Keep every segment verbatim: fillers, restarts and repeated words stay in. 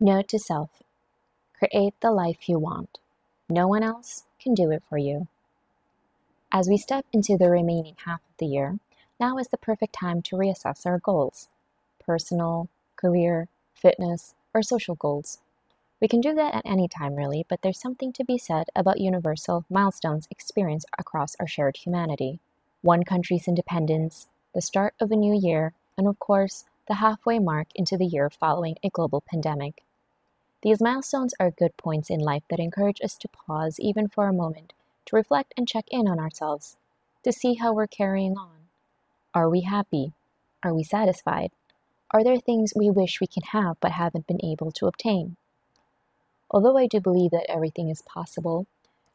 Note to self, create the life you want. No one else can do it for you. As we step into the remaining half of the year, now is the perfect time to reassess our goals, personal, career, fitness, or social goals. We can do that at any time really, but there's something to be said about universal milestones experienced across our shared humanity. One country's independence, the start of a new year, and of course, the halfway mark into the year following a global pandemic. These milestones are good points in life that encourage us to pause even for a moment, to reflect and check in on ourselves, to see how we're carrying on. Are we happy? Are we satisfied? Are there things we wish we can have but haven't been able to obtain? Although I do believe that everything is possible,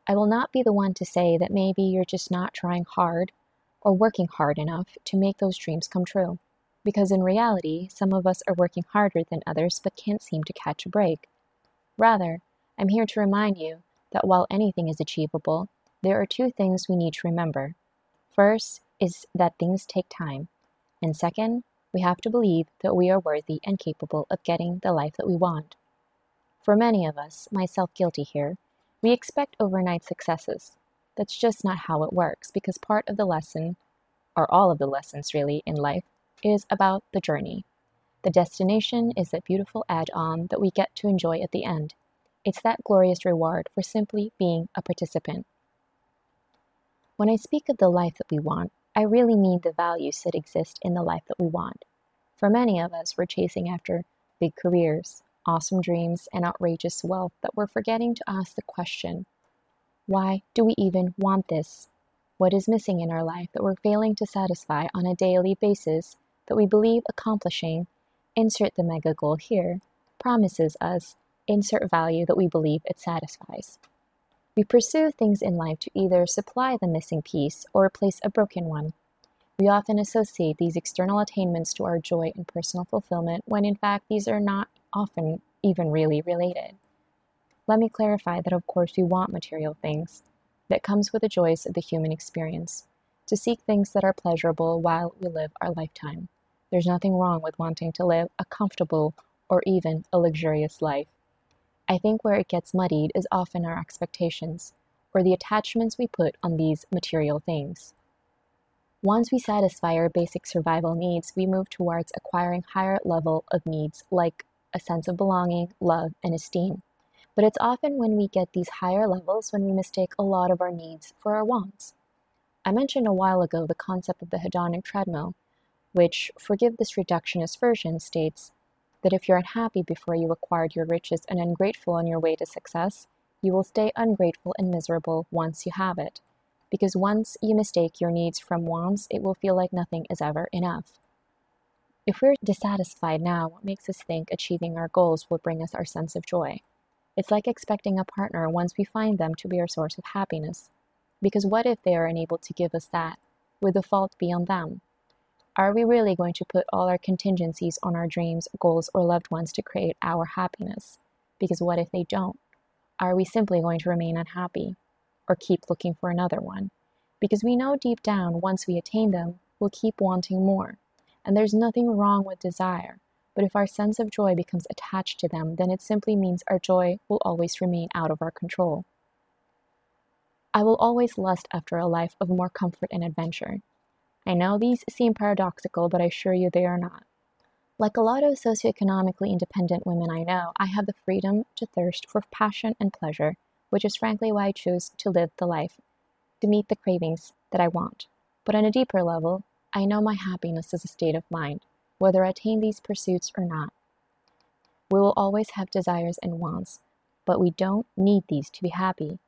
I will not be the one to say that maybe you're just not trying hard or working hard enough to make those dreams come true. Because in reality, some of us are working harder than others but can't seem to catch a break. Rather, I'm here to remind you that while anything is achievable, there are two things we need to remember. First is that things take time, and second, we have to believe that we are worthy and capable of getting the life that we want. For many of us, myself guilty here, we expect overnight successes. That's just not how it works, because part of the lesson, or all of the lessons really, in life, is about the journey. The destination is that beautiful add-on that we get to enjoy at the end. It's that glorious reward for simply being a participant. When I speak of the life that we want, I really mean the values that exist in the life that we want. For many of us, we're chasing after big careers, awesome dreams, and outrageous wealth that we're forgetting to ask the question, why do we even want this? What is missing in our life that we're failing to satisfy on a daily basis that we believe accomplishing, insert the mega goal here, promises us, insert value that we believe it satisfies. We pursue things in life to either supply the missing piece or replace a broken one. We often associate these external attainments to our joy and personal fulfillment when in fact these are not often even really related. Let me clarify that of course we want material things. That comes with the joys of the human experience. To seek things that are pleasurable while we live our lifetime. There's nothing wrong with wanting to live a comfortable or even a luxurious life. I think where it gets muddied is often our expectations, or the attachments we put on these material things. Once we satisfy our basic survival needs, we move towards acquiring higher level of needs like a sense of belonging, love, and esteem. But it's often when we get these higher levels when we mistake a lot of our needs for our wants. I mentioned a while ago the concept of the hedonic treadmill, which, forgive this reductionist version, states, that if you're unhappy before you acquired your riches and ungrateful on your way to success, you will stay ungrateful and miserable once you have it. Because once you mistake your needs from wants, it will feel like nothing is ever enough. If we're dissatisfied now, what makes us think achieving our goals will bring us our sense of joy? It's like expecting a partner once we find them to be our source of happiness. Because what if they are unable to give us that? Would the fault be on them? Are we really going to put all our contingencies on our dreams, goals, or loved ones to create our happiness? Because what if they don't? Are we simply going to remain unhappy? Or keep looking for another one? Because we know deep down, once we attain them, we'll keep wanting more. And there's nothing wrong with desire. But if our sense of joy becomes attached to them, then it simply means our joy will always remain out of our control. I will always lust after a life of more comfort and adventure. I know these seem paradoxical, but I assure you they are not. Like a lot of socioeconomically independent women I know, I have the freedom to thirst for passion and pleasure, which is frankly why I choose to live the life, to meet the cravings that I want. But on a deeper level, I know my happiness is a state of mind, whether I attain these pursuits or not. We will always have desires and wants, but we don't need these to be happy.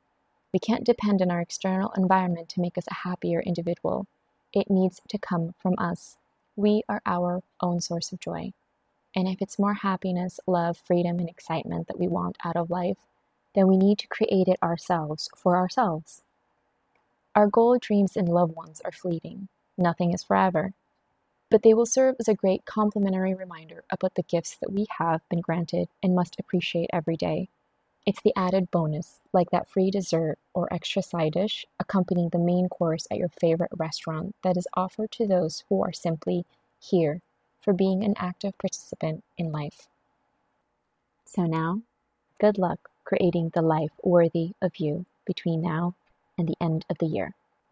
We can't depend on our external environment to make us a happier individual. It needs to come from us. We are our own source of joy. And if it's more happiness, love, freedom, and excitement that we want out of life, then we need to create it ourselves for ourselves. Our goal, dreams, and loved ones are fleeting. Nothing is forever. But they will serve as a great complimentary reminder about the gifts that we have been granted and must appreciate every day. It's the added bonus, like that free dessert or extra side dish accompanying the main course at your favorite restaurant, that is offered to those who are simply here for being an active participant in life. So now, good luck creating the life worthy of you between now and the end of the year.